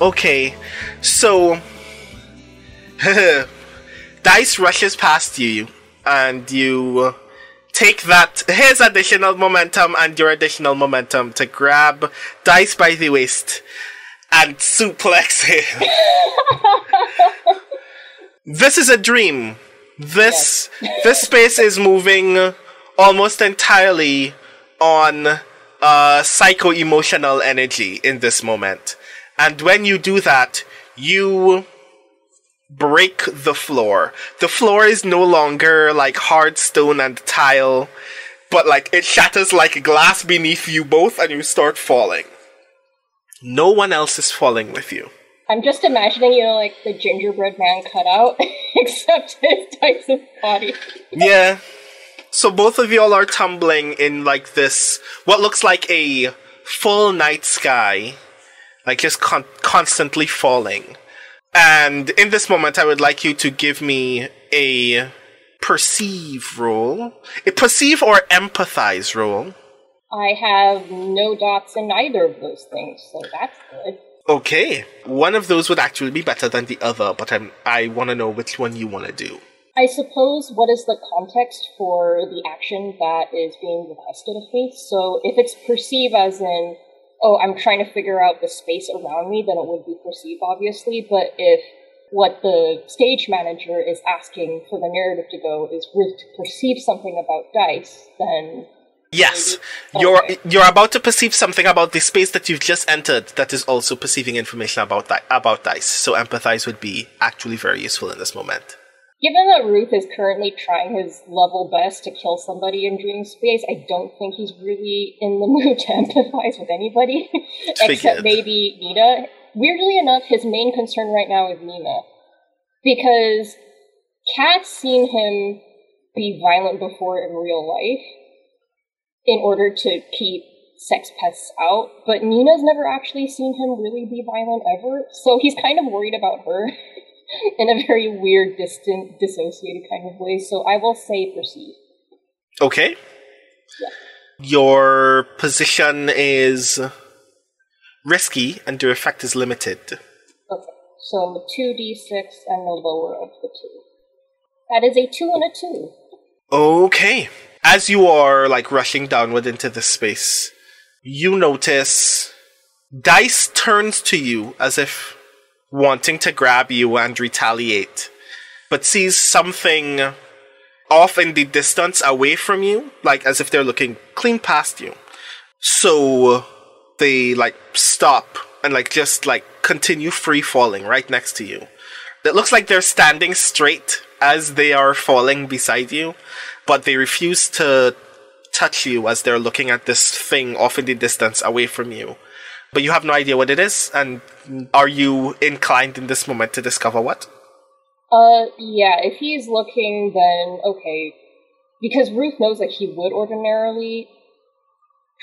Okay, so Dice rushes past you, and you take that his additional momentum and your additional momentum to grab Dice by the waist and suplex him. This is a dream. This space is moving almost entirely on psycho-emotional energy in this moment. And when you do that, you break the floor. The floor is no longer like hard stone and tile, but like it shatters like glass beneath you both and you start falling. No one else is falling with you. I'm just imagining, you know, like the gingerbread man cutout, except his types of body. Yeah. So both of y'all are tumbling in like this, what looks like a full night sky, like just constantly falling. And in this moment, I would like you to give me a perceive roll. A perceive or empathize roll. I have no dots in either of those things, so that's good. Okay. One of those would actually be better than the other, but I want to know which one you want to do. I suppose what is the context for the action that is being requested of me? So if it's perceive as in, oh, I'm trying to figure out the space around me, then it would be perceived, obviously. But if what the stage manager is asking for the narrative to go is Ruth to perceive something about Dice, then... Yes, maybe. You're about to perceive something about the space that you've just entered that is also perceiving information about Dice. So empathize would be actually very useful in this moment. Given that Ruth is currently trying his level best to kill somebody in dream space, I don't think he's really in the mood to empathize with anybody, except maybe Nina. Weirdly enough, his main concern right now is Nina, because Kat's seen him be violent before in real life in order to keep sex pests out, but Nina's never actually seen him really be violent ever, so he's kind of worried about her. In a very weird, distant, dissociated kind of way. So I will say perceive. Okay. Yeah. Your position is risky and your effect is limited. Okay. So I'm a 2d6 and the lower of the 2. That is a 2 and a 2. Okay. As you are, like, rushing downward into this space, you notice Dice turns to you as if wanting to grab you and retaliate, but sees something off in the distance away from you, like as if they're looking clean past you. So they like stop and like just like continue free falling right next to you. It looks like they're standing straight as they are falling beside you, but they refuse to touch you as they're looking at this thing off in the distance away from you. But you have no idea what it is, and are you inclined in this moment to discover what? Yeah, if he's looking, then, okay. Because Ruth knows that he would ordinarily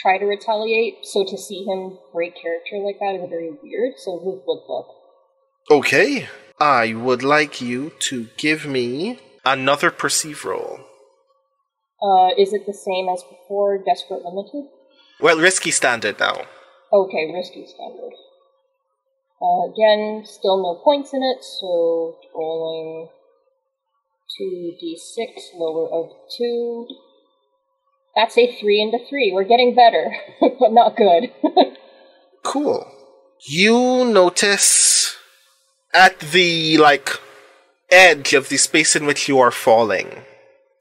try to retaliate, so to see him break character like that is very weird, so Ruth would look. Okay, I would like you to give me another perceive roll. Is it the same as before, desperate limited? Well, risky standard now. Okay, risky standard. Again, still no points in it, so rolling 2d6, lower of 2. That's a 3 and a 3. We're getting better, but not good. Cool. You notice at the, like, edge of the space in which you are falling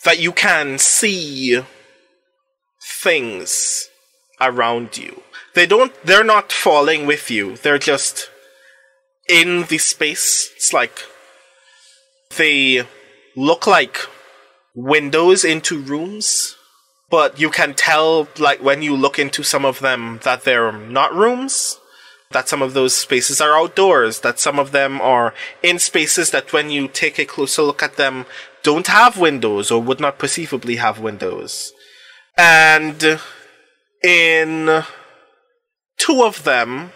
that you can see things around you. They're not falling with you. They're just in the space. It's like they look like windows into rooms, but you can tell, like, when you look into some of them that they're not rooms, that some of those spaces are outdoors, that some of them are in spaces that when you take a closer look at them don't have windows or would not perceivably have windows. And in two of them,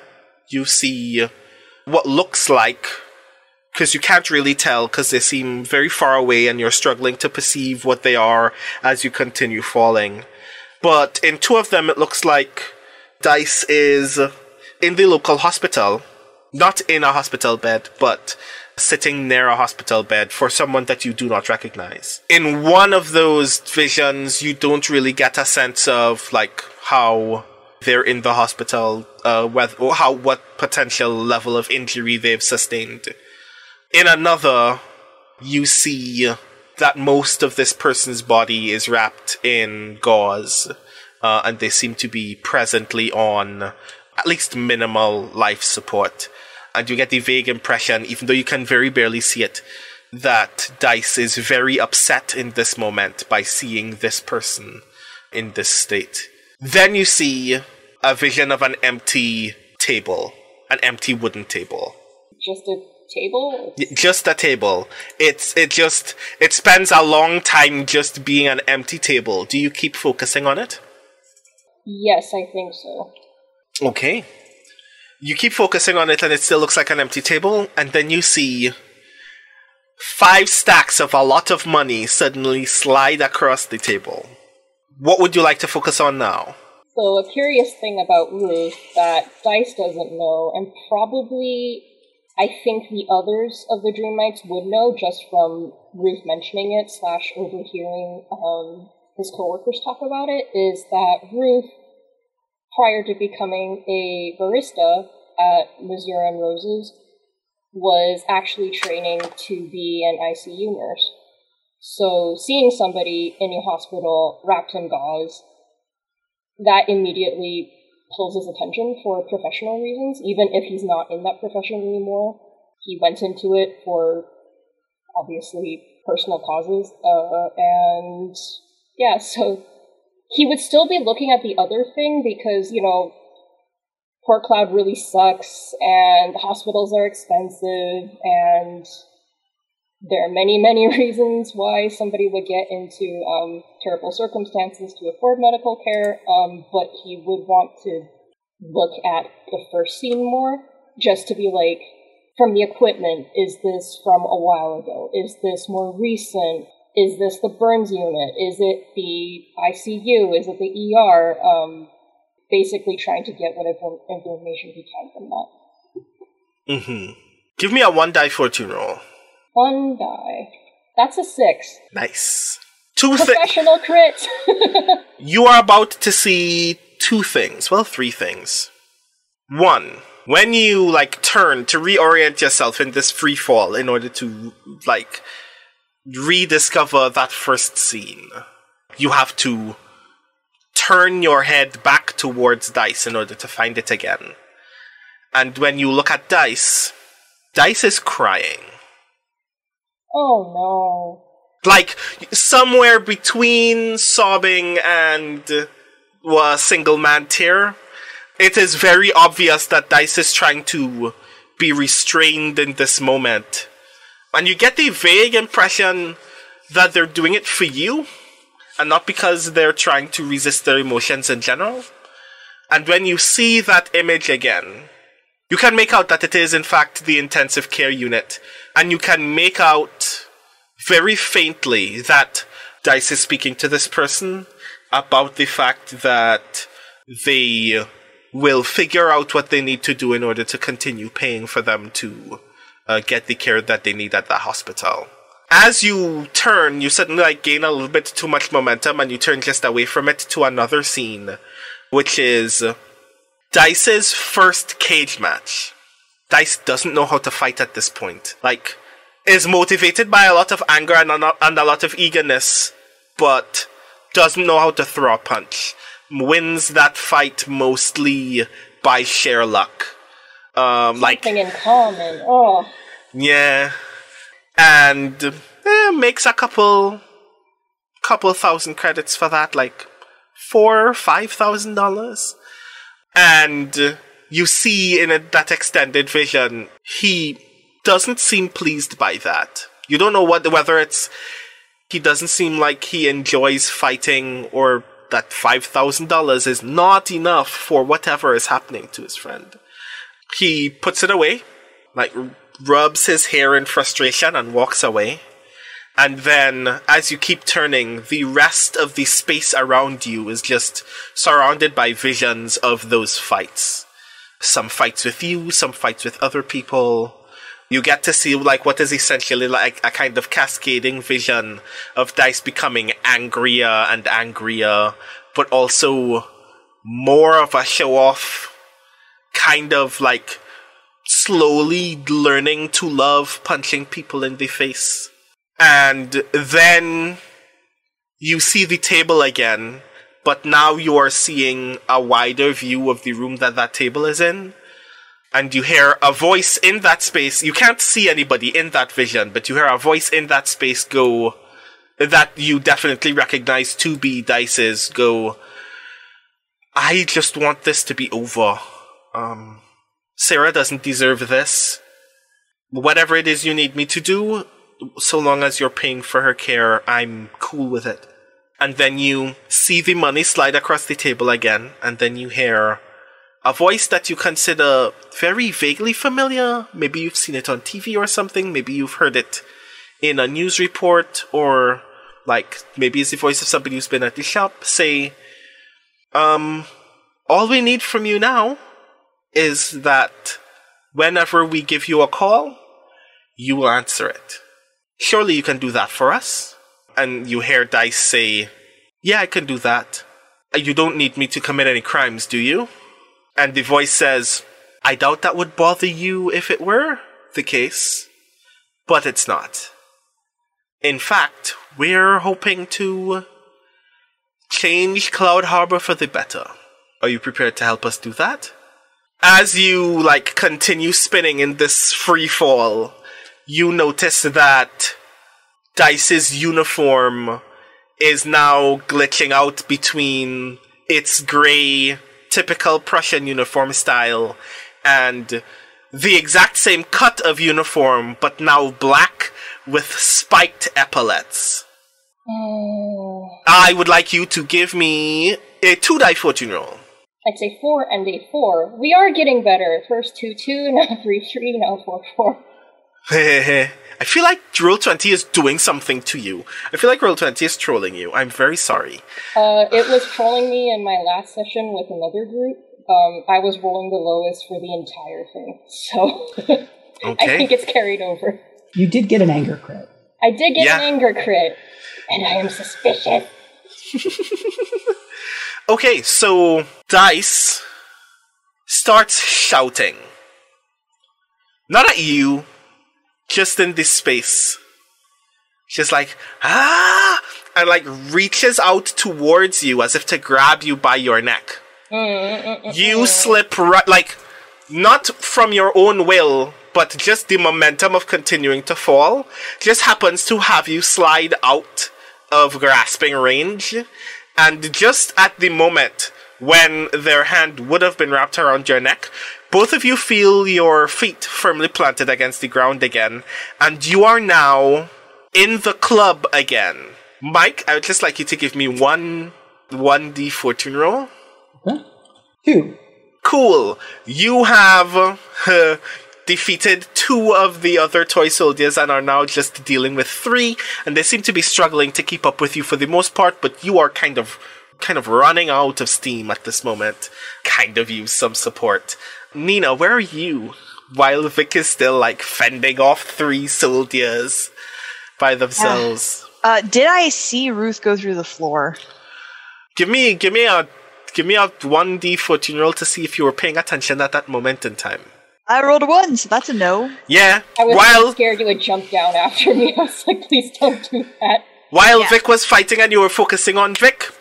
you see what looks like, because you can't really tell because they seem very far away and you're struggling to perceive what they are as you continue falling. But in two of them, it looks like Dice is in the local hospital not in a hospital bed, but sitting near a hospital bed for someone that you do not recognize. In one of those visions, you don't really get a sense of, like, how they're in the hospital, what potential level of injury they've sustained. In another, you see that most of this person's body is wrapped in gauze, and they seem to be presently on at least minimal life support. And you get the vague impression, even though you can very barely see it, that Dice is very upset in this moment by seeing this person in this state. Then you see a vision of an empty table. An empty wooden table. Just a table? Just a table. It spends a long time just being an empty table. Do you keep focusing on it? Yes, I think so. Okay. You keep focusing on it and it still looks like an empty table, and then you see 5 stacks of a lot of money suddenly slide across the table. What would you like to focus on now? So, a curious thing about Ruth that Dice doesn't know, and probably, I think the others of the Dream Knights would know just from Ruth mentioning it, / overhearing his co-workers talk about it, is that Ruth, prior to becoming a barista at Missouri and Roses, was actually training to be an ICU nurse. So seeing somebody in a hospital wrapped in gauze, that immediately pulls his attention for professional reasons, even if he's not in that profession anymore. He went into it for, obviously, personal causes, and yeah, so he would still be looking at the other thing because, you know, Port Cloud really sucks, and hospitals are expensive, and there are many, many reasons why somebody would get into terrible circumstances to afford medical care, but he would want to look at the first scene more, just to be like, from the equipment, is this from a while ago? Is this more recent? Is this the burns unit? Is it the ICU? Is it the ER? Basically trying to get whatever information he can from that. Mm-hmm. Give me a 1-die fortune roll. 1 die. That's a 6. Nice. Professional crit! You are about to see 3 things. 1. When you, turn to reorient yourself in this free fall in order to, rediscover that first scene, you have to turn your head back towards Dice in order to find it again. And when you look at Dice, Dice is crying. Oh no. Somewhere between sobbing and a single man tear, it is very obvious that Dice is trying to be restrained in this moment. And you get the vague impression that they're doing it for you, and not because they're trying to resist their emotions in general. And when you see that image again, you can make out that it is, in fact, the intensive care unit. And you can make out very faintly that Dice is speaking to this person about the fact that they will figure out what they need to do in order to continue paying for them to get the care that they need at the hospital. As you turn, you suddenly gain a little bit too much momentum, and you turn just away from it to another scene, which is Dice's first cage match. Dice doesn't know how to fight at this point. Is motivated by a lot of anger and a lot of eagerness, but doesn't know how to throw a punch. Wins that fight mostly by sheer luck. Something in common. Oh. Yeah. And makes a couple thousand credits for that, $4,000 or $5,000. And you see in that extended vision, he doesn't seem pleased by that. You don't know whether it's he doesn't seem like he enjoys fighting, or that $5,000 is not enough for whatever is happening to his friend. He puts it away, rubs his hair in frustration and walks away. And then, as you keep turning, the rest of the space around you is just surrounded by visions of those fights. some fights with you, some fights with other people. You get to see like what is essentially like a kind of cascading vision of Dice becoming angrier and angrier, but also more of a show-off, kind of like slowly learning to love punching people in the face. And then you see the table again, but now you are seeing a wider view of the room that that table is in. And you hear a voice in that space. You can't see anybody in that vision, but you hear a voice in that space go, that you definitely recognize to be Dice's, go, I just want this to be over. Sarah doesn't deserve this. Whatever it is you need me to do, so long as you're paying for her care, I'm cool with it. And then you see the money slide across the table again, and then you hear a voice that you consider very vaguely familiar. Maybe you've seen it on TV or something. Maybe you've heard it in a news report, or like maybe it's the voice of somebody who's been at the shop. Say, all we need from you now is that whenever we give you a call, you will answer it. Surely you can do that for us. And you hear Dice say, yeah, I can do that. You don't need me to commit any crimes, do you? And the voice says, I doubt that would bother you if it were the case, but it's not. In fact, we're hoping to change Cloud Harbor for the better. Are you prepared to help us do that? As you, like, continue spinning in this free fall, you notice that Dice's uniform is now glitching out between its gray, typical Prussian uniform style and the exact same cut of uniform, but now black with spiked epaulets. I would like you to give me a 2-die fortune roll. I'd say 4 and a 4. We are getting better. First 2-2, now 3-3, now 4-4. I feel like Roll20 is doing something to you. I feel like Roll20 is trolling you. I'm very sorry. It was trolling me in my last session with another group. I was rolling the lowest for the entire thing. So okay. I think it's carried over. You did get an anger crit. I did get an anger crit. And I am suspicious. Okay, so Dice starts shouting. Not at you. Just in this space. She's like, ah! And like reaches out towards you as if to grab you by your neck. You slip right, like, not from your own will, but just the momentum of continuing to fall just happens to have you slide out of grasping range. And just at the moment when their hand would have been wrapped around your neck, both of you feel your feet firmly planted against the ground again, and you are now in the club again. Mike, I would just like you to give me one D fortune roll. Okay. 2. Cool. You have defeated 2 of the other toy soldiers and are now just dealing with 3, and they seem to be struggling to keep up with you for the most part, but you are kind of running out of steam at this moment. Kind of use some support. Nina, where are you? While Vic is still, like, fending off 3 soldiers by themselves. Did I see Ruth go through the floor? Give me a 1D fortune roll to see if you were paying attention at that moment in time. I rolled a 1, so that's a no. Yeah. I was scared you would jump down after me. I was like, please don't do that. While Vic was fighting and you were focusing on Vic,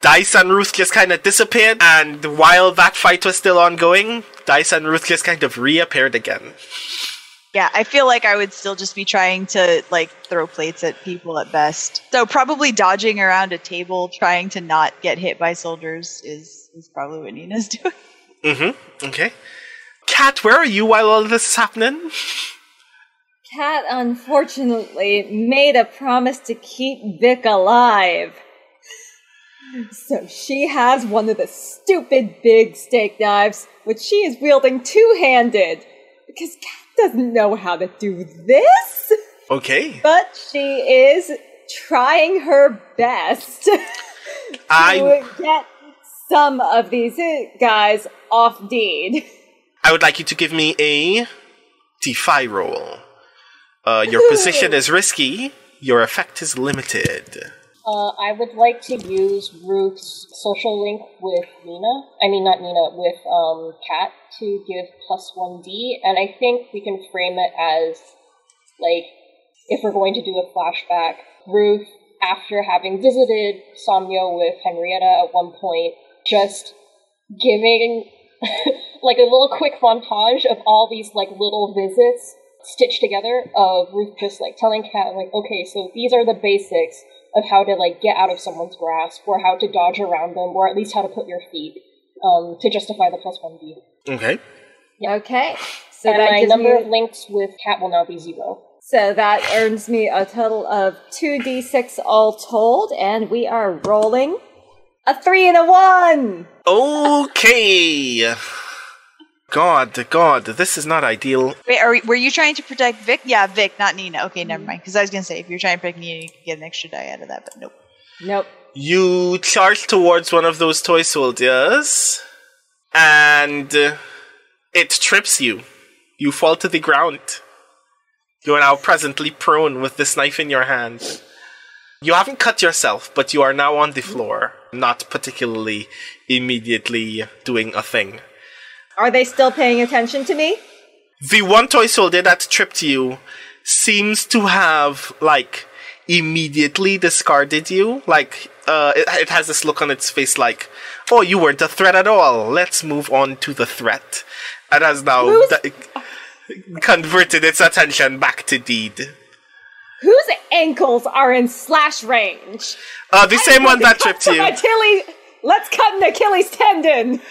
Dice and Ruth just kind of disappeared, and while that fight was still ongoing, Dice and Ruth just kind of reappeared again. Yeah, I feel like I would still just be trying to, like, throw plates at people at best. So probably dodging around a table, trying to not get hit by soldiers is probably what Nina's doing. Mm-hmm. Okay. Kat, where are you while all this is happening? Kat, unfortunately, made a promise to keep Vic alive. So she has one of the stupid big steak knives, which she is wielding two-handed, because Kat doesn't know how to do this. Okay. But she is trying her best to get some of these guys off Deed. I would like you to give me a defy roll. Your position is risky. Your effect is limited. I would like to use Ruth's social link with Nina. I mean, not Nina, with Kat to give plus 1D. And I think we can frame it as, like, if we're going to do a flashback, Ruth, after having visited Somyo with Henrietta at one point, just giving, like, a little quick montage of all these, like, little visits stitched together of Ruth just, like, telling Kat, like, okay, so these are the basics of how to, like, get out of someone's grasp, or how to dodge around them, or at least how to put your feet, to justify the plus 1D. Okay. Yeah. Okay. So and that my number of links with Kat will now be 0. So that earns me a total of 2d6 all told, and we are rolling a 3 and a 1! Okay! God, this is not ideal. Wait, were you trying to protect Vic? Yeah, Vic, not Nina. Okay, never mind. Because I was going to say, if you're trying to protect Nina, you can get an extra die out of that, but nope. Nope. You charge towards one of those toy soldiers, and it trips you. You fall to the ground. You are now presently prone with this knife in your hand. You haven't cut yourself, but you are now on the floor, not particularly immediately doing a thing. Are they still paying attention to me? The one toy soldier that tripped you seems to have, like, immediately discarded you. Like, it has this look on its face like, oh, you weren't a threat at all. Let's move on to the threat. It has now converted its attention back to Deed. Whose ankles are in slash range? The same one that tripped you. Let's cut an Achilles tendon!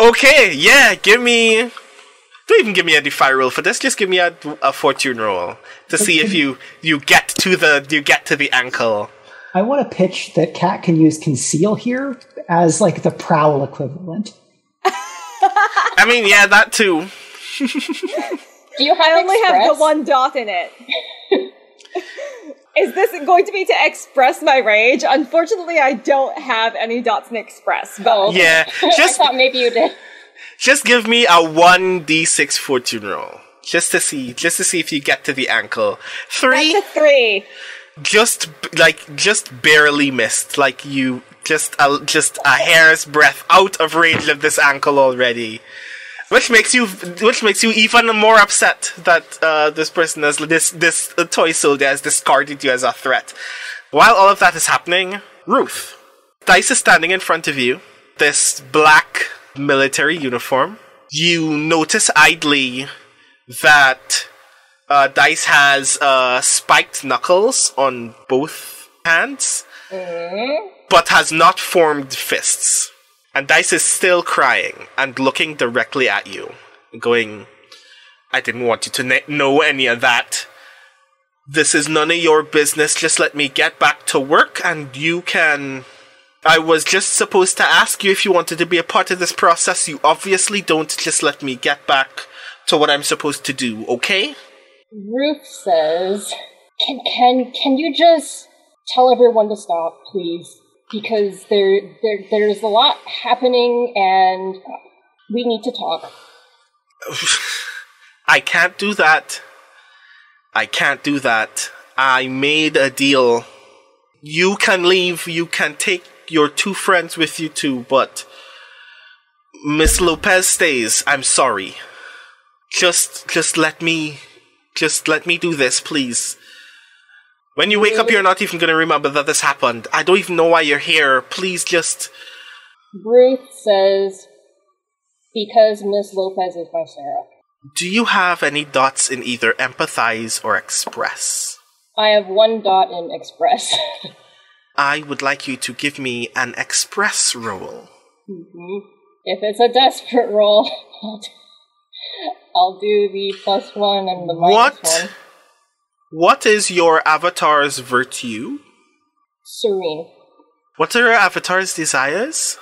Okay, yeah, give me... Don't even give me a defy roll for this. Just give me a fortune roll to see if you get to the ankle. I want to pitch that Kat can use conceal here as like the prowl equivalent. I mean, yeah, that too. I only have the one dot in it. Is this going to be to express my rage? Unfortunately, I don't have any dots in express. But yeah, I thought maybe you did. Just give me a 1d6 fortune roll, just to see if you get to the ankle. 3. That's a 3. Just barely missed. Like you just a hair's breadth out of range of this ankle already. Which makes you even more upset that this person has this toy soldier has discarded you as a threat. While all of that is happening, Ruth, Dice is standing in front of you. This black military uniform. You notice idly that Dice has spiked knuckles on both hands, but has not formed fists. And Dice is still crying and looking directly at you, going, I didn't want you to know any of that. This is none of your business. Just let me get back to work and you can... I was just supposed to ask you if you wanted to be a part of this process. You obviously don't. Just let me get back to what I'm supposed to do, okay? Ruth says, can you just tell everyone to stop, please? Because there's a lot happening, and we need to talk. I can't do that. I made a deal. You can leave. You can take your 2 friends with you too, but Miss Lopez stays. I'm sorry. Just let me do this, please. When you wake up, you're not even going to remember that this happened. I don't even know why you're here. Please just... Ruth says, because Miss Lopez is my Sarah. Do you have any dots in either empathize or express? I have 1 dot in express. I would like you to give me an express roll. Mm-hmm. If it's a desperate roll, I'll do the plus 1 and the minus 1. What is your avatar's virtue? Serene. What are your avatar's desires?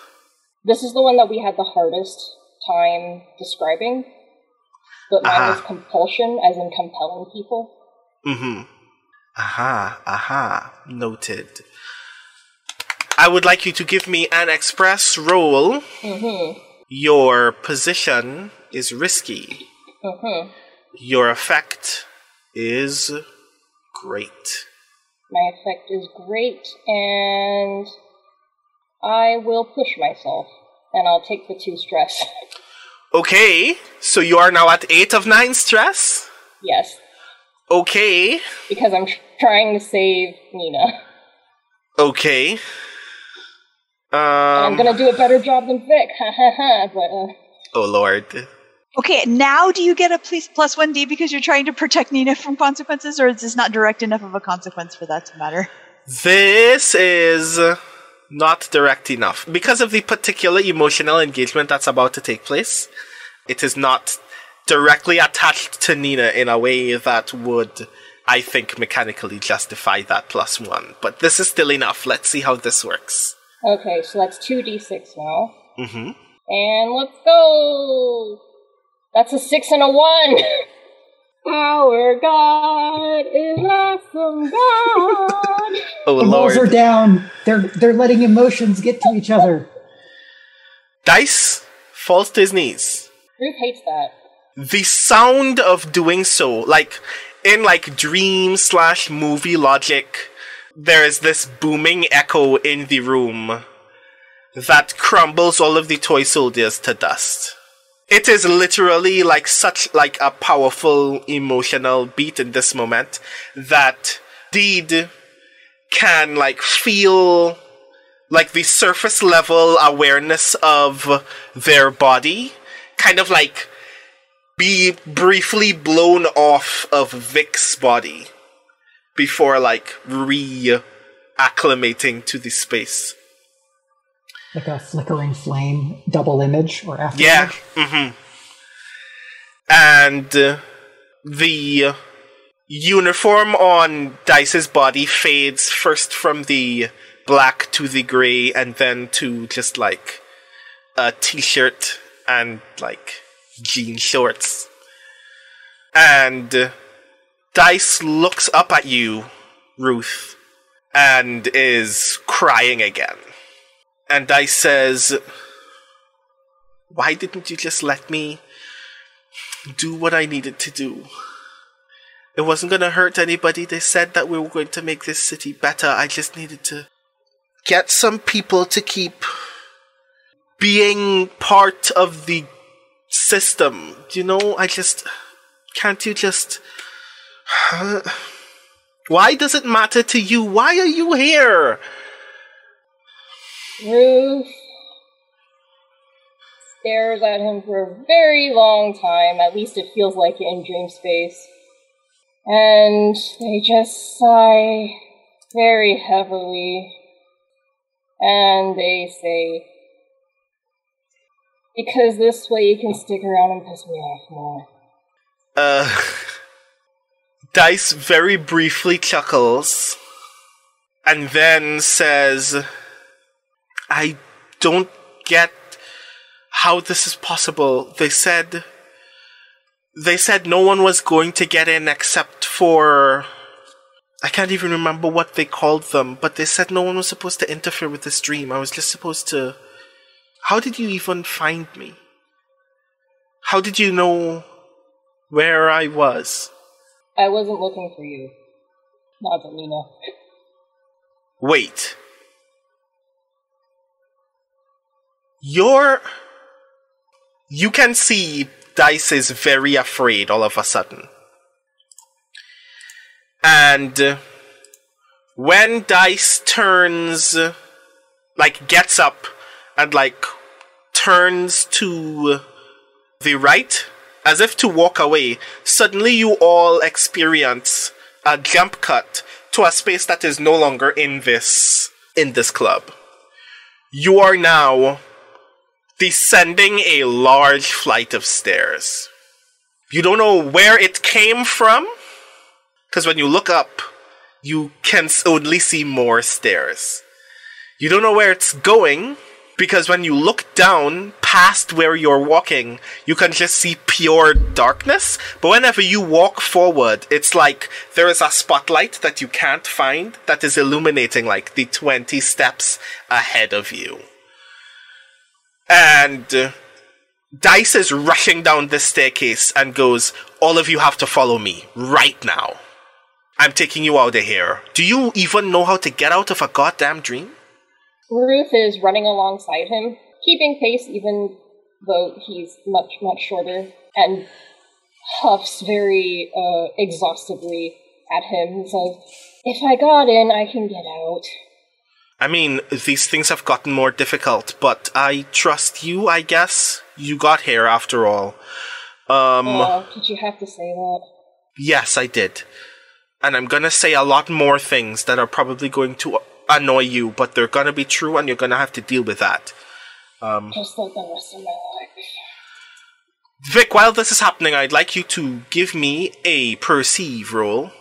This is the one that we had the hardest time describing. But mine is compulsion, as in compelling people. Mm-hmm. Noted. I would like you to give me an express roll. Mm-hmm. Your position is risky. Mm-hmm. Your effect is great. My effect is great, and I will push myself, and I'll take the 2 stress. Okay, so you are now at 8 of 9 stress? Yes. Okay. Because I'm trying to save Nina. Okay. I'm gonna do a better job than Vic, ha ha ha, but... Oh, Lord. Okay, now do you get a plus 1d because you're trying to protect Nina from consequences, or is this not direct enough of a consequence for that to matter? This is not direct enough. Because of the particular emotional engagement that's about to take place, it is not directly attached to Nina in a way that would, I think, mechanically justify that plus 1. But this is still enough. Let's see how this works. Okay, so that's 2d6 now. Mm-hmm. And let's go! That's a 6 and a 1. Our God is awesome, God. Oh, the Lord. Walls are down. They're letting emotions get to each other. Dice falls to his knees. Ruth hates that. The sound of doing so, like in like dream/movie logic, there is this booming echo in the room that crumbles all of the toy soldiers to dust. It is literally like such like a powerful emotional beat in this moment that Deed can like feel like the surface level awareness of their body kind of like be briefly blown off of Vic's body before like re-acclimating to the space. Like a flickering flame, double image, or after image? Yeah, mm-hmm. And the uniform on Dice's body fades first from the black to the gray, and then to just, like, a t-shirt and, like, jean shorts. And Dice looks up at you, Ruth, and is crying again. And Dice says, why didn't you just let me do what I needed to do? It wasn't going to hurt anybody. They said that we were going to make this city better. I just needed to get some people to keep being part of the system. You know, I just... Can't you just... Why does it matter to you? Why are you here? Ruth stares at him for a very long time, at least it feels like it in dream space. And they just sigh very heavily. And they say, because this way you can stick around and piss me off more. Dice very briefly chuckles, and then says... I don't get how this is possible. They said no one was going to get in except for... I can't even remember what they called them, but they said no one was supposed to interfere with this dream. I was just supposed to... How did you even find me? How did you know where I was? I wasn't looking for you. Not that we know. Wait. You can see Dice is very afraid all of a sudden. And when Dice turns, like gets up and like turns to the right, as if to walk away, suddenly you all experience a jump cut to a space that is no longer in this club. You are now descending a large flight of stairs. You don't know where it came from, because when you look up, you can only see more stairs. You don't know where it's going, because when you look down past where you're walking, you can just see pure darkness. But whenever you walk forward, it's like there is a spotlight that you can't find that is illuminating like the 20 steps ahead of you. And Dice is rushing down this staircase and goes, all of you have to follow me right now. I'm taking you out of here. Do you even know how to get out of a goddamn dream? Ruth is running alongside him, keeping pace even though he's much, much shorter, and huffs very exhaustively at him. He's like, if I got in, I can get out. I mean, these things have gotten more difficult, but I trust you, I guess. You got here, after all. Did you have to say that? Yes, I did. And I'm gonna say a lot more things that are probably going to annoy you, but they're gonna be true, and you're gonna have to deal with that. Just like the rest of my life. Vic, while this is happening, I'd like you to give me a perceive roll.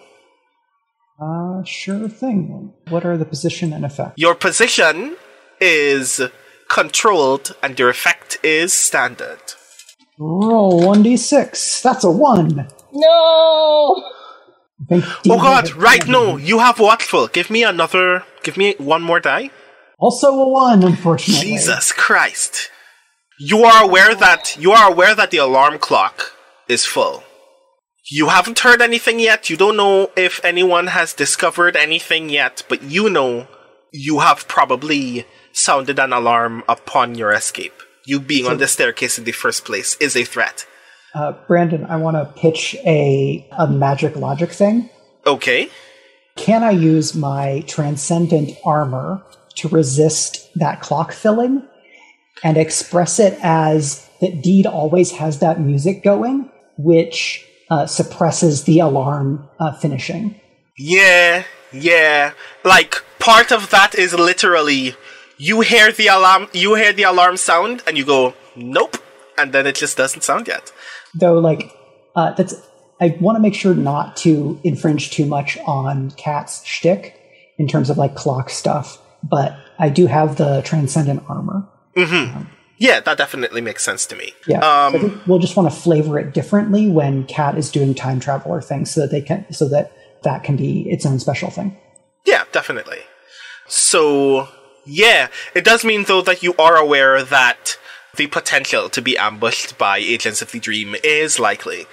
Sure thing. What are the position and effect? Your position is controlled, and your effect is standard. Roll 1d6. That's a 1. No! Oh god, right, no. You have watchful. Give me one more die. Also a 1, unfortunately. Jesus Christ. You are aware that the alarm clock is full. You haven't heard anything yet. You don't know if anyone has discovered anything yet, but you know you have probably sounded an alarm upon your escape. You being on the staircase in the first place is a threat. Brandon, I want to pitch a magic logic thing. Okay. Can I use my transcendent armor to resist that clock filling and express it as that Deed always has that music going, which suppresses the alarm finishing? Yeah. Like, part of that is literally, you hear the alarm sound, and you go, nope, and then it just doesn't sound yet. Though, I want to make sure not to infringe too much on Kat's shtick in terms of, clock stuff, but I do have the transcendent armor. Mm-hmm. Yeah, that definitely makes sense to me. Yeah, so I think we'll just want to flavor it differently when Kat is doing time traveler things, so that can be its own special thing. Yeah, definitely. So, yeah, it does mean though that you are aware that the potential to be ambushed by Agents of the Dream is likely.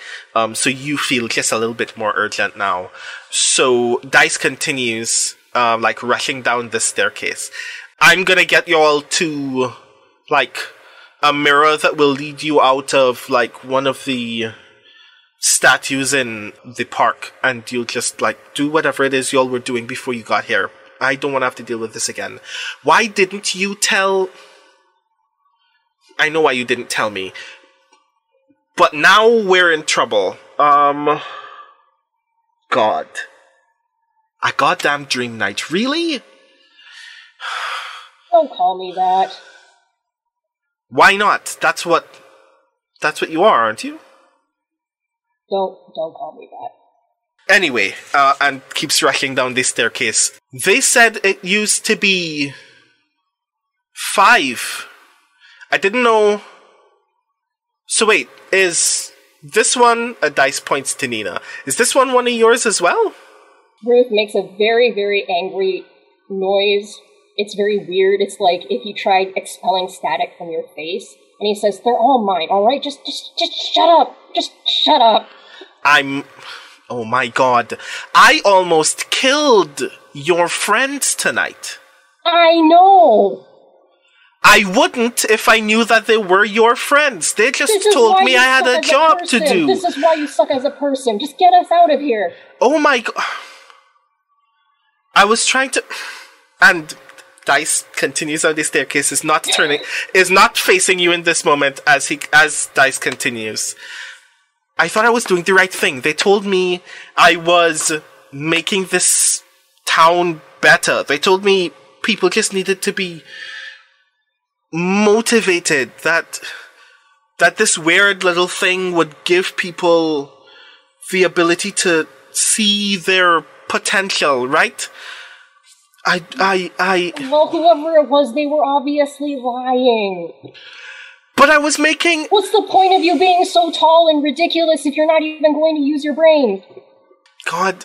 So you feel just a little bit more urgent now. So Dice continues, rushing down this staircase. I'm gonna get you all to a mirror that will lead you out of, one of the statues in the park, and you'll just, do whatever it is y'all were doing before you got here. I don't want to have to deal with this again. Why didn't you tell... I know why you didn't tell me. But now we're in trouble. God. A goddamn dream night. Really? Don't call me that. Why not? That's what you are, aren't you? Don't call me that. Anyway, and keeps rushing down this staircase. They said it used to be 5. I didn't know. So wait, is this one, Dice points to Nina, is this one of yours as well? Ruth makes a very, very angry noise. It's very weird. It's like if you tried expelling static from your face. And he says, they're all mine, all right? Just shut up. Just shut up. Oh, my God. I almost killed your friends tonight. I know. I wouldn't if I knew that they were your friends. They just told me I had a job to do. This is why you suck as a person. Just get us out of here. Oh, my God. I was trying to... And... Dice continues on the staircase, is not facing you in this moment as Dice continues. I thought I was doing the right thing. They told me I was making this town better. They told me people just needed to be motivated, that this weird little thing would give people the ability to see their potential, right? Well, whoever it was, they were obviously lying. But I was making... What's the point of you being so tall and ridiculous if you're not even going to use your brain? God,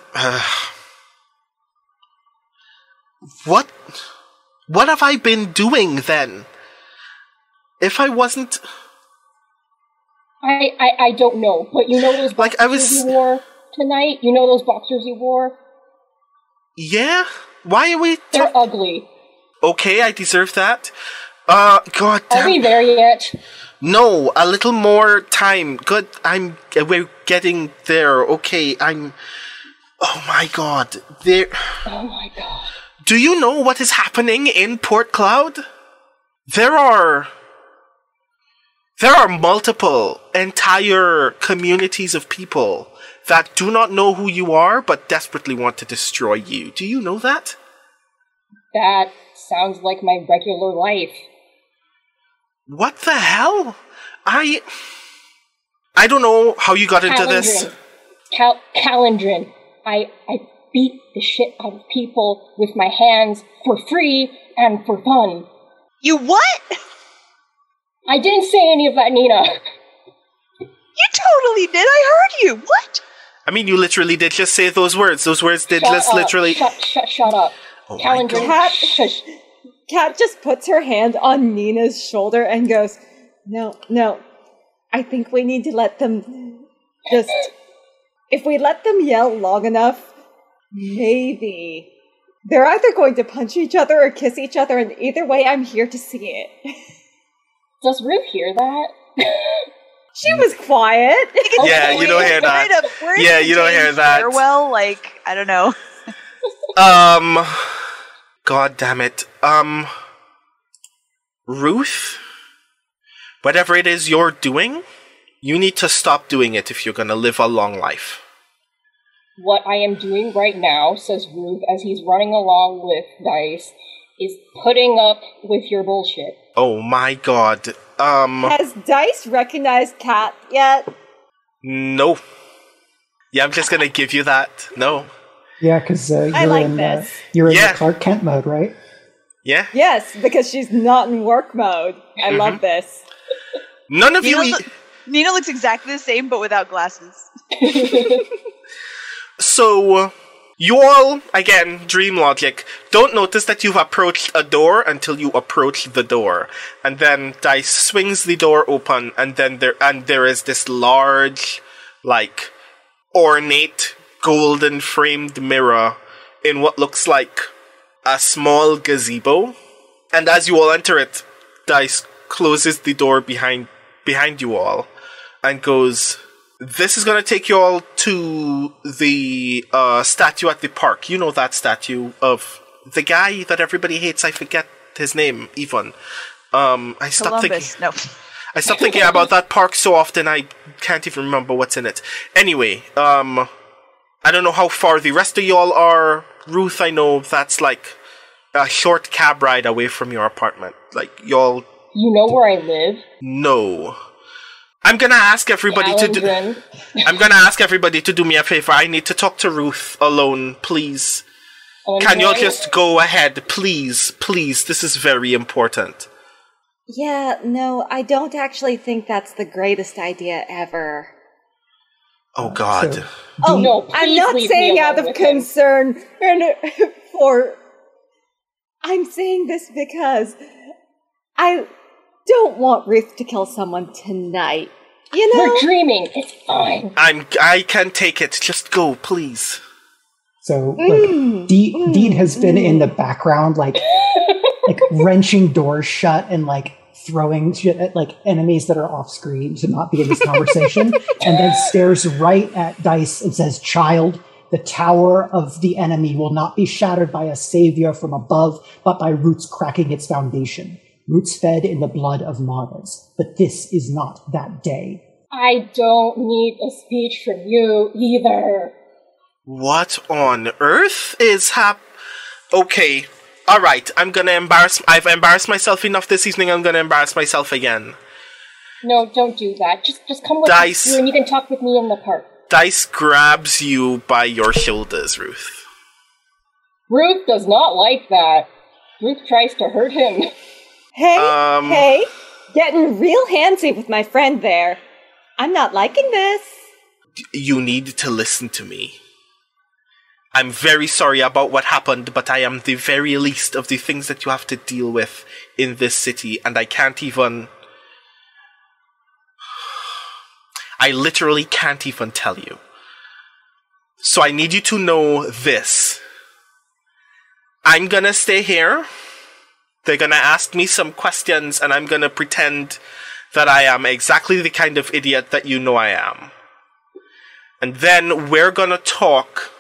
What have I been doing, then? If I wasn't... I don't know, but you know those boxers you wore tonight? You know those boxers you wore? Yeah? Why are we... They're ugly. Okay, I deserve that. God damn. Are we there yet? No, a little more time. Good, we're getting there. Okay, oh my god. Oh my god. Do you know what is happening in Port Cloud? There are multiple entire communities of people that do not know who you are, but desperately want to destroy you. Do you know that? That sounds like my regular life. What the hell? I don't know how you got into this. Calendrin. I beat the shit out of people with my hands for free and for fun. You what? I didn't say any of that, Nina. You totally did. I heard you. What? I mean, you literally did just say those words. Those words did literally... Shut up. Oh, Kat just puts her hand on Nina's shoulder and goes, No. I think we need to let them just... If we let them yell long enough, maybe... They're either going to punch each other or kiss each other, and either way, I'm here to see it. Does Ruth hear that? She was quiet. Yeah, you don't hear that. Yeah, you don't hear that. Well, I don't know. God damn it. Ruth, whatever it is you're doing, you need to stop doing it if you're going to live a long life. What I am doing right now, says Ruth, as he's running along with Dice, is putting up with your bullshit. Oh my god. Has Dice recognized Kat yet? No. Yeah, I'm just gonna give you that. No. Yeah, because you're in the Clark Kent mode, right? Yeah. Yes, because she's not in work mode. I love this. None of you... Nina looks exactly the same, but without glasses. So, you all, again, dream logic, don't notice that you've approached a door until you approach the door. And then Dice swings the door open, and then there is this large, ornate, golden-framed mirror in what looks like a small gazebo. And as you all enter it, Dice closes the door behind you all and goes... This is going to take you all to the statue at the park. You know that statue of the guy that everybody hates. I forget his name, even. I stopped thinking about that park so often I can't even remember what's in it. Anyway, I don't know how far the rest of y'all are. Ruth, I know that's a short cab ride away from your apartment. Y'all... You know where I live? No. I'm gonna ask everybody to do me a favor. I need to talk to Ruth alone, please. Can you all just go ahead, please? This is very important. Yeah, no, I don't actually think that's the greatest idea ever. Oh God! No! I'm not saying out of concern for. I'm saying this because I don't want Ruth to kill someone tonight. You know? We're dreaming. It's fine. I can take it. Just go, please. So, Deed has been in the background, wrenching doors shut and, throwing shit at, enemies that are off-screen to not be in this conversation, and then stares right at Dice and says, "Child, the tower of the enemy will not be shattered by a savior from above, but by roots cracking its foundation. Roots fed in the blood of martyrs, but this is not that day." I don't need a speech from you either. What on earth is Okay, all right. I've embarrassed myself enough this evening. I'm gonna embarrass myself again. No, don't do that. Just come with Dice, you and you can talk with me in the park. Dice grabs you by your shoulders, Ruth. Ruth does not like that. Ruth tries to hurt him. Hey, getting real handsy with my friend there. I'm not liking this. You need to listen to me. I'm very sorry about what happened, but I am the very least of the things that you have to deal with in this city, and I can't even... I literally can't even tell you. So I need you to know this. I'm gonna stay here. They're gonna ask me some questions, and I'm gonna pretend that I am exactly the kind of idiot that you know I am. And then we're gonna talk.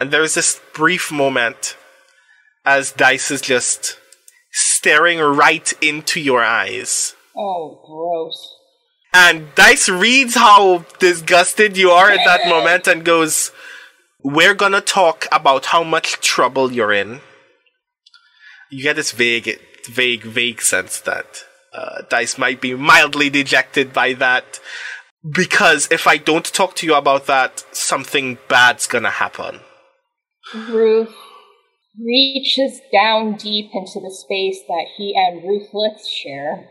And there's this brief moment as Dice is just staring right into your eyes. Oh, gross. And Dice reads how disgusted you are at that moment and goes, we're gonna talk about how much trouble you're in. You get this vague sense that Dice might be mildly dejected by that, because if I don't talk to you about that, something bad's gonna happen. Ruth reaches down deep into the space that he and Ruthless share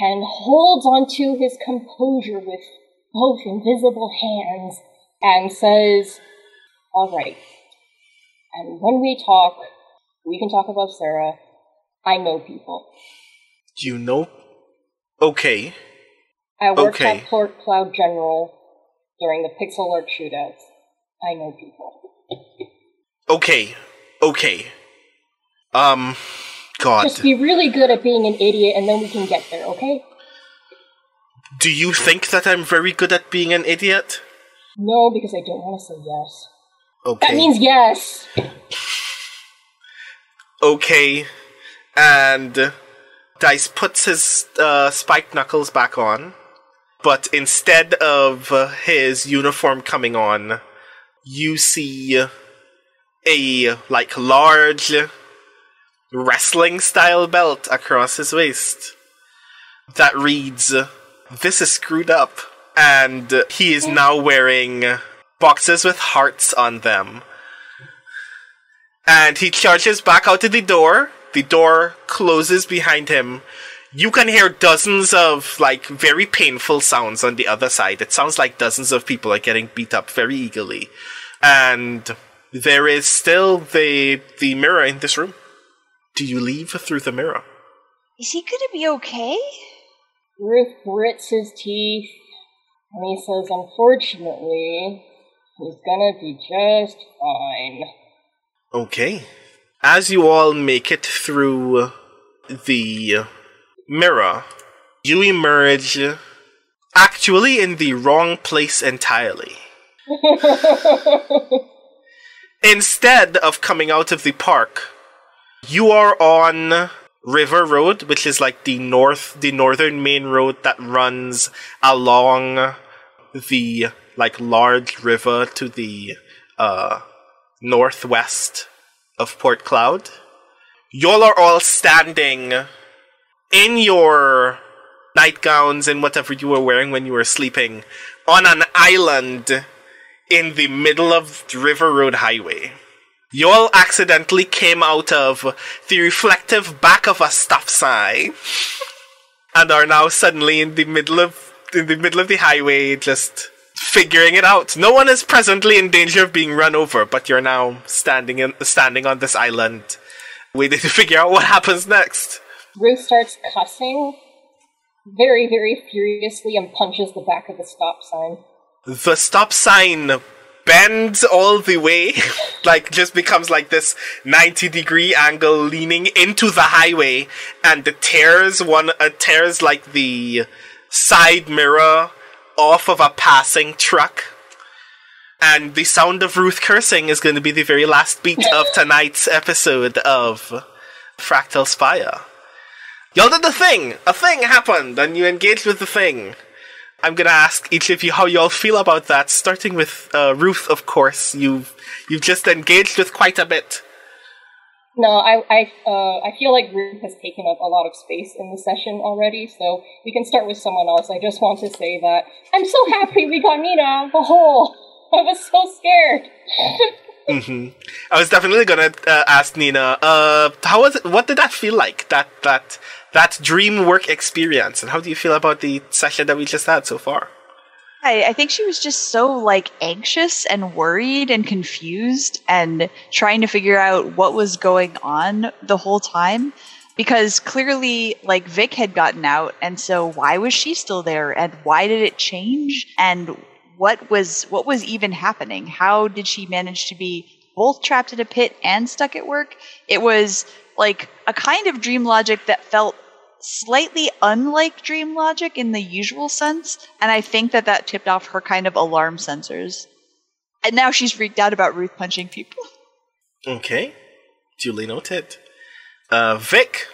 and holds onto his composure with both invisible hands and says, all right, and when we talk, we can talk about Sarah. I know people. Do you know? Okay. I worked at Port Cloud General during the Pixel Arc shootouts. I know people. Okay. God. Just be really good at being an idiot, and then we can get there, okay? Do you think that I'm very good at being an idiot? No, because I don't want to say yes. Okay. That means yes! Okay. And Dice puts his spiked knuckles back on, but instead of his uniform coming on, you see a, like, large wrestling-style belt across his waist that reads, this is screwed up, and he is now wearing boxes with hearts on them. And he charges back out to the door. The door closes behind him. You can hear dozens of, like, very painful sounds on the other side. It sounds like dozens of people are getting beat up very eagerly. And there is still the mirror in this room. Do you leave through the mirror? Is he gonna be okay? Ruth grits his teeth, and he says, unfortunately, he's gonna be just fine. Okay. As you all make it through the mirror, you emerge actually in the wrong place entirely. Instead of coming out of the park, you are on River Road, which is like the northern main road that runs along the, like, large river to the northwest of Port Cloud. Y'all are all standing in your nightgowns and whatever you were wearing when you were sleeping on an island in the middle of River Road Highway. You all accidentally came out of the reflective back of a stop sign and are now suddenly in the middle of the highway, just figuring it out. No one is presently in danger of being run over, but you're now standing on this island, waiting to figure out what happens next. Ruth starts cussing very, very furiously and punches the back of the stop sign. The stop sign bends all the way, like, just becomes like this 90-degree angle leaning into the highway, and it tears like the side mirror off of a passing truck. And the sound of Ruth cursing is going to be the very last beat of tonight's episode of Fractal Spire. Y'all did the thing! A thing happened, and you engaged with the thing. I'm going to ask each of you how you all feel about that, starting with Ruth, of course. You've just engaged with quite a bit. No, I feel like Ruth has taken up a lot of space in the session already, so we can start with someone else. I just want to say that I'm so happy we got Nina out of the hole. I was so scared. Mm-hmm. I was definitely going to ask Nina, how was it? What did that feel like, that dream work experience, and how do you feel about the session that we just had so far? I think she was just so, like, anxious and worried and confused and trying to figure out what was going on the whole time. Because clearly, like, Vic had gotten out, and so why was she still there? And why did it change? And what was even happening? How did she manage to be both trapped in a pit and stuck at work? It was, like, a kind of dream logic that felt slightly unlike dream logic in the usual sense. And I think that that tipped off her kind of alarm sensors. And now she's freaked out about Ruth punching people. Okay. Duly noted. Vic,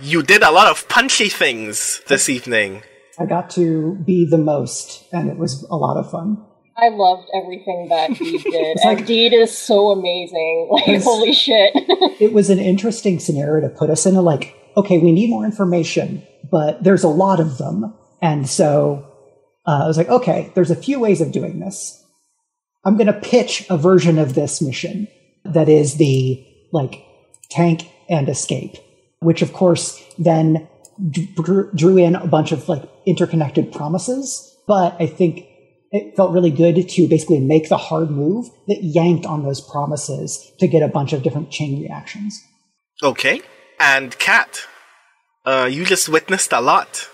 you did a lot of punchy things this evening. I got to be the most, and it was a lot of fun. I loved everything that Deed did. And Deed is so amazing. Like, holy shit. It was an interesting scenario to put us in. Like, okay, we need more information, but there's a lot of them. And so I was like, okay, there's a few ways of doing this. I'm going to pitch a version of this mission that is the, like, tank and escape, which of course then drew in a bunch of, like, interconnected promises. But I think it felt really good to basically make the hard move that yanked on those promises to get a bunch of different chain reactions. Okay. And Kat, you just witnessed a lot.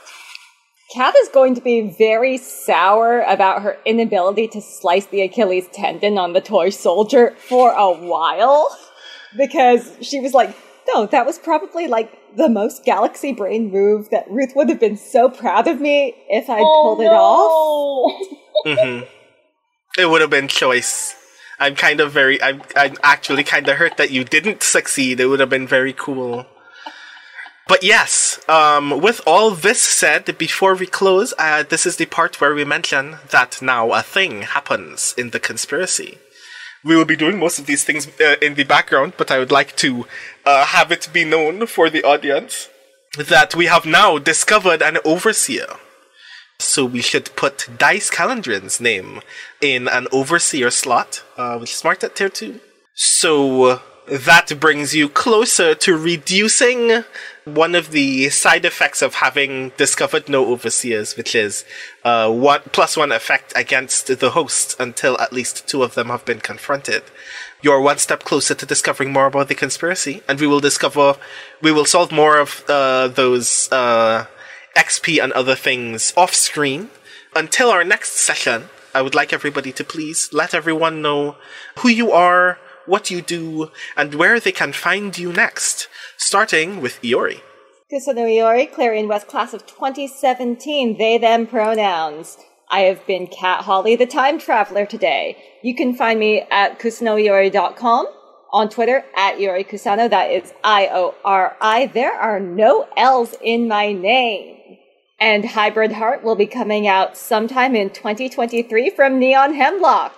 Kat is going to be very sour about her inability to slice the Achilles tendon on the toy soldier for a while. Because she was like, no, that was probably, like, the most galaxy brain move that Ruth would have been so proud of me if I'd pulled it off. Mm-hmm. It would have been choice. I'm actually kind of hurt that you didn't succeed. It would have been very cool. But yes, with all this said, before we close, this is the part where we mention that now a thing happens in the conspiracy. We will be doing most of these things in the background, but I would like to have it be known for the audience that we have now discovered an overseer. So we should put Dice Calendrin's name in an overseer slot, which is marked at tier 2. So that brings you closer to reducing one of the side effects of having discovered no overseers, which is +1 effect against the host until at least 2 of them have been confronted. You're one step closer to discovering more about the conspiracy, and we will solve more of those XP and other things off screen. Until our next session, I would like everybody to please let everyone know who you are, what you do, and where they can find you next, starting with Iori. Kusano Iori, Clarion West class of 2017, they, them pronouns. I have been Kat Holly, the time traveler today. You can find me at kusanoiori.com, on Twitter at Iori Kusano, that is IORI. There are no L's in my name. And Hybrid Heart will be coming out sometime in 2023 from Neon Hemlock.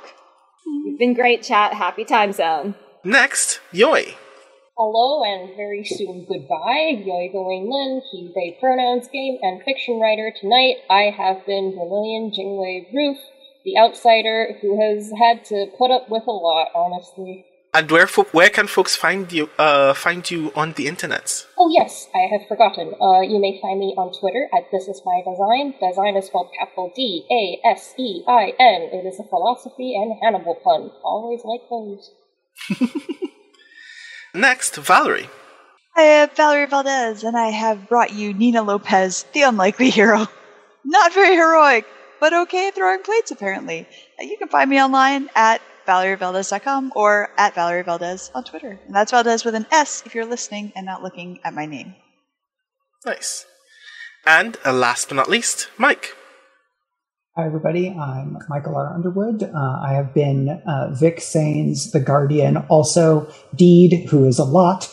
You've been great, chat. Happy time zone. Next, Yoy. Hello, and very soon goodbye. Yoy Going Lin, he, they pronouns, game and fiction writer. Tonight, I have been Vermilion Jingwei Ruth, the outsider who has had to put up with a lot, honestly. And where can folks find you on the internet? Oh yes, I have forgotten. You may find me on Twitter at This Is My Design. Design is spelled capital DASEIN. It is a philosophy and Hannibal pun. Always like those. Next, Valerie. I am Valerie Valdez, and I have brought you Nina Lopez, the unlikely hero. Not very heroic, but okay at throwing plates apparently. You can find me online at ValerieValdez.com or at Valerie Valdez on Twitter. And that's Valdez with an S if you're listening and not looking at my name. Nice. And last but not least, Mike. Hi, everybody. I'm Michael R. Underwood. I have been Vic Sainz, The Guardian, also Deed, who is a lot.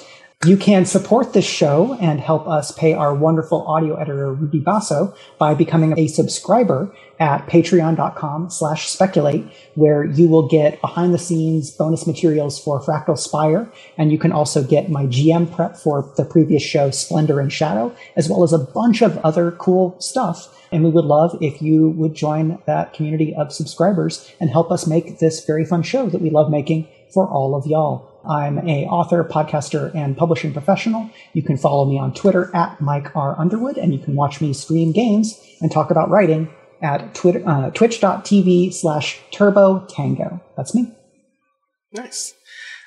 You can support this show and help us pay our wonderful audio editor, Rudy Basso, by becoming a subscriber at patreon.com/speculate, where you will get behind-the-scenes bonus materials for Fractal Spire, and you can also get my GM prep for the previous show, Splendor and Shadow, as well as a bunch of other cool stuff. And we would love if you would join that community of subscribers and help us make this very fun show that we love making for all of y'all. I'm an author, podcaster, and publishing professional. You can follow me on Twitter at Mike R. Underwood, and you can watch me stream games and talk about writing at twitch.tv/turbotango. That's me. Nice.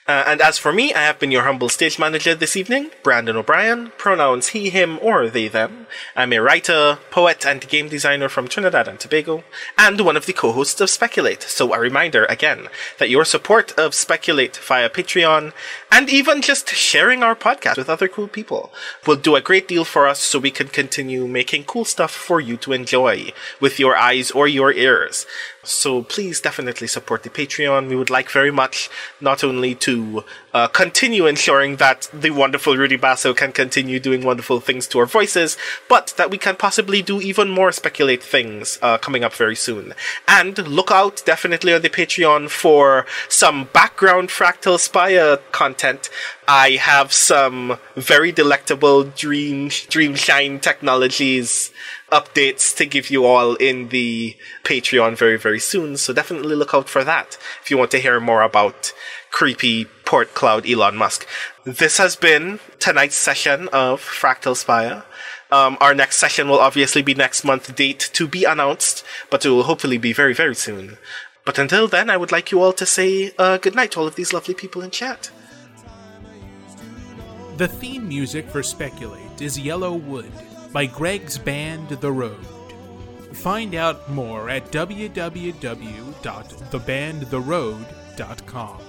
And as for me, I have been your humble stage manager this evening, Brandon O'Brien, pronouns he, him, or they, them. I'm a writer, poet, and game designer from Trinidad and Tobago, and one of the co-hosts of Speculate, so a reminder again that your support of Speculate via Patreon, and even just sharing our podcast with other cool people, will do a great deal for us so we can continue making cool stuff for you to enjoy, with your eyes or your ears. So please definitely support the Patreon. We would like very much not only to continue ensuring that the wonderful Rudy Basso can continue doing wonderful things to our voices, but that we can possibly do even more Speculate things coming up very soon. And look out definitely on the Patreon for some background Fractal Spire content. I have some very delectable Dreamshine Technologies updates to give you all in the Patreon very, very soon, so definitely look out for that if you want to hear more about creepy Port Cloud Elon Musk. This has been tonight's session of Fractal Spire. Our next session will obviously be next month, date to be announced, but it will hopefully be very, very soon. But until then, I would like you all to say good night to all of these lovely people in chat. The theme music for Speculate is Yellow Wood by Greg's band The Road. Find out more at www.thebandtheroad.com.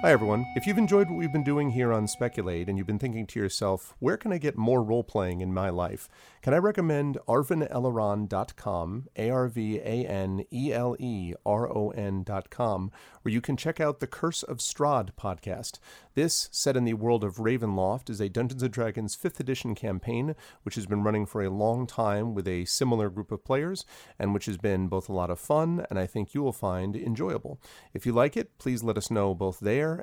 Hi, everyone. If you've enjoyed what we've been doing here on Speculate and you've been thinking to yourself, where can I get more role-playing in my life? Can I recommend ArvanEleron.com, ArvanEleron.com, where you can check out the Curse of Strahd podcast. This, set in the world of Ravenloft, is a Dungeons & Dragons 5th edition campaign, which has been running for a long time with a similar group of players, and which has been both a lot of fun, and I think you will find enjoyable. If you like it, please let us know both there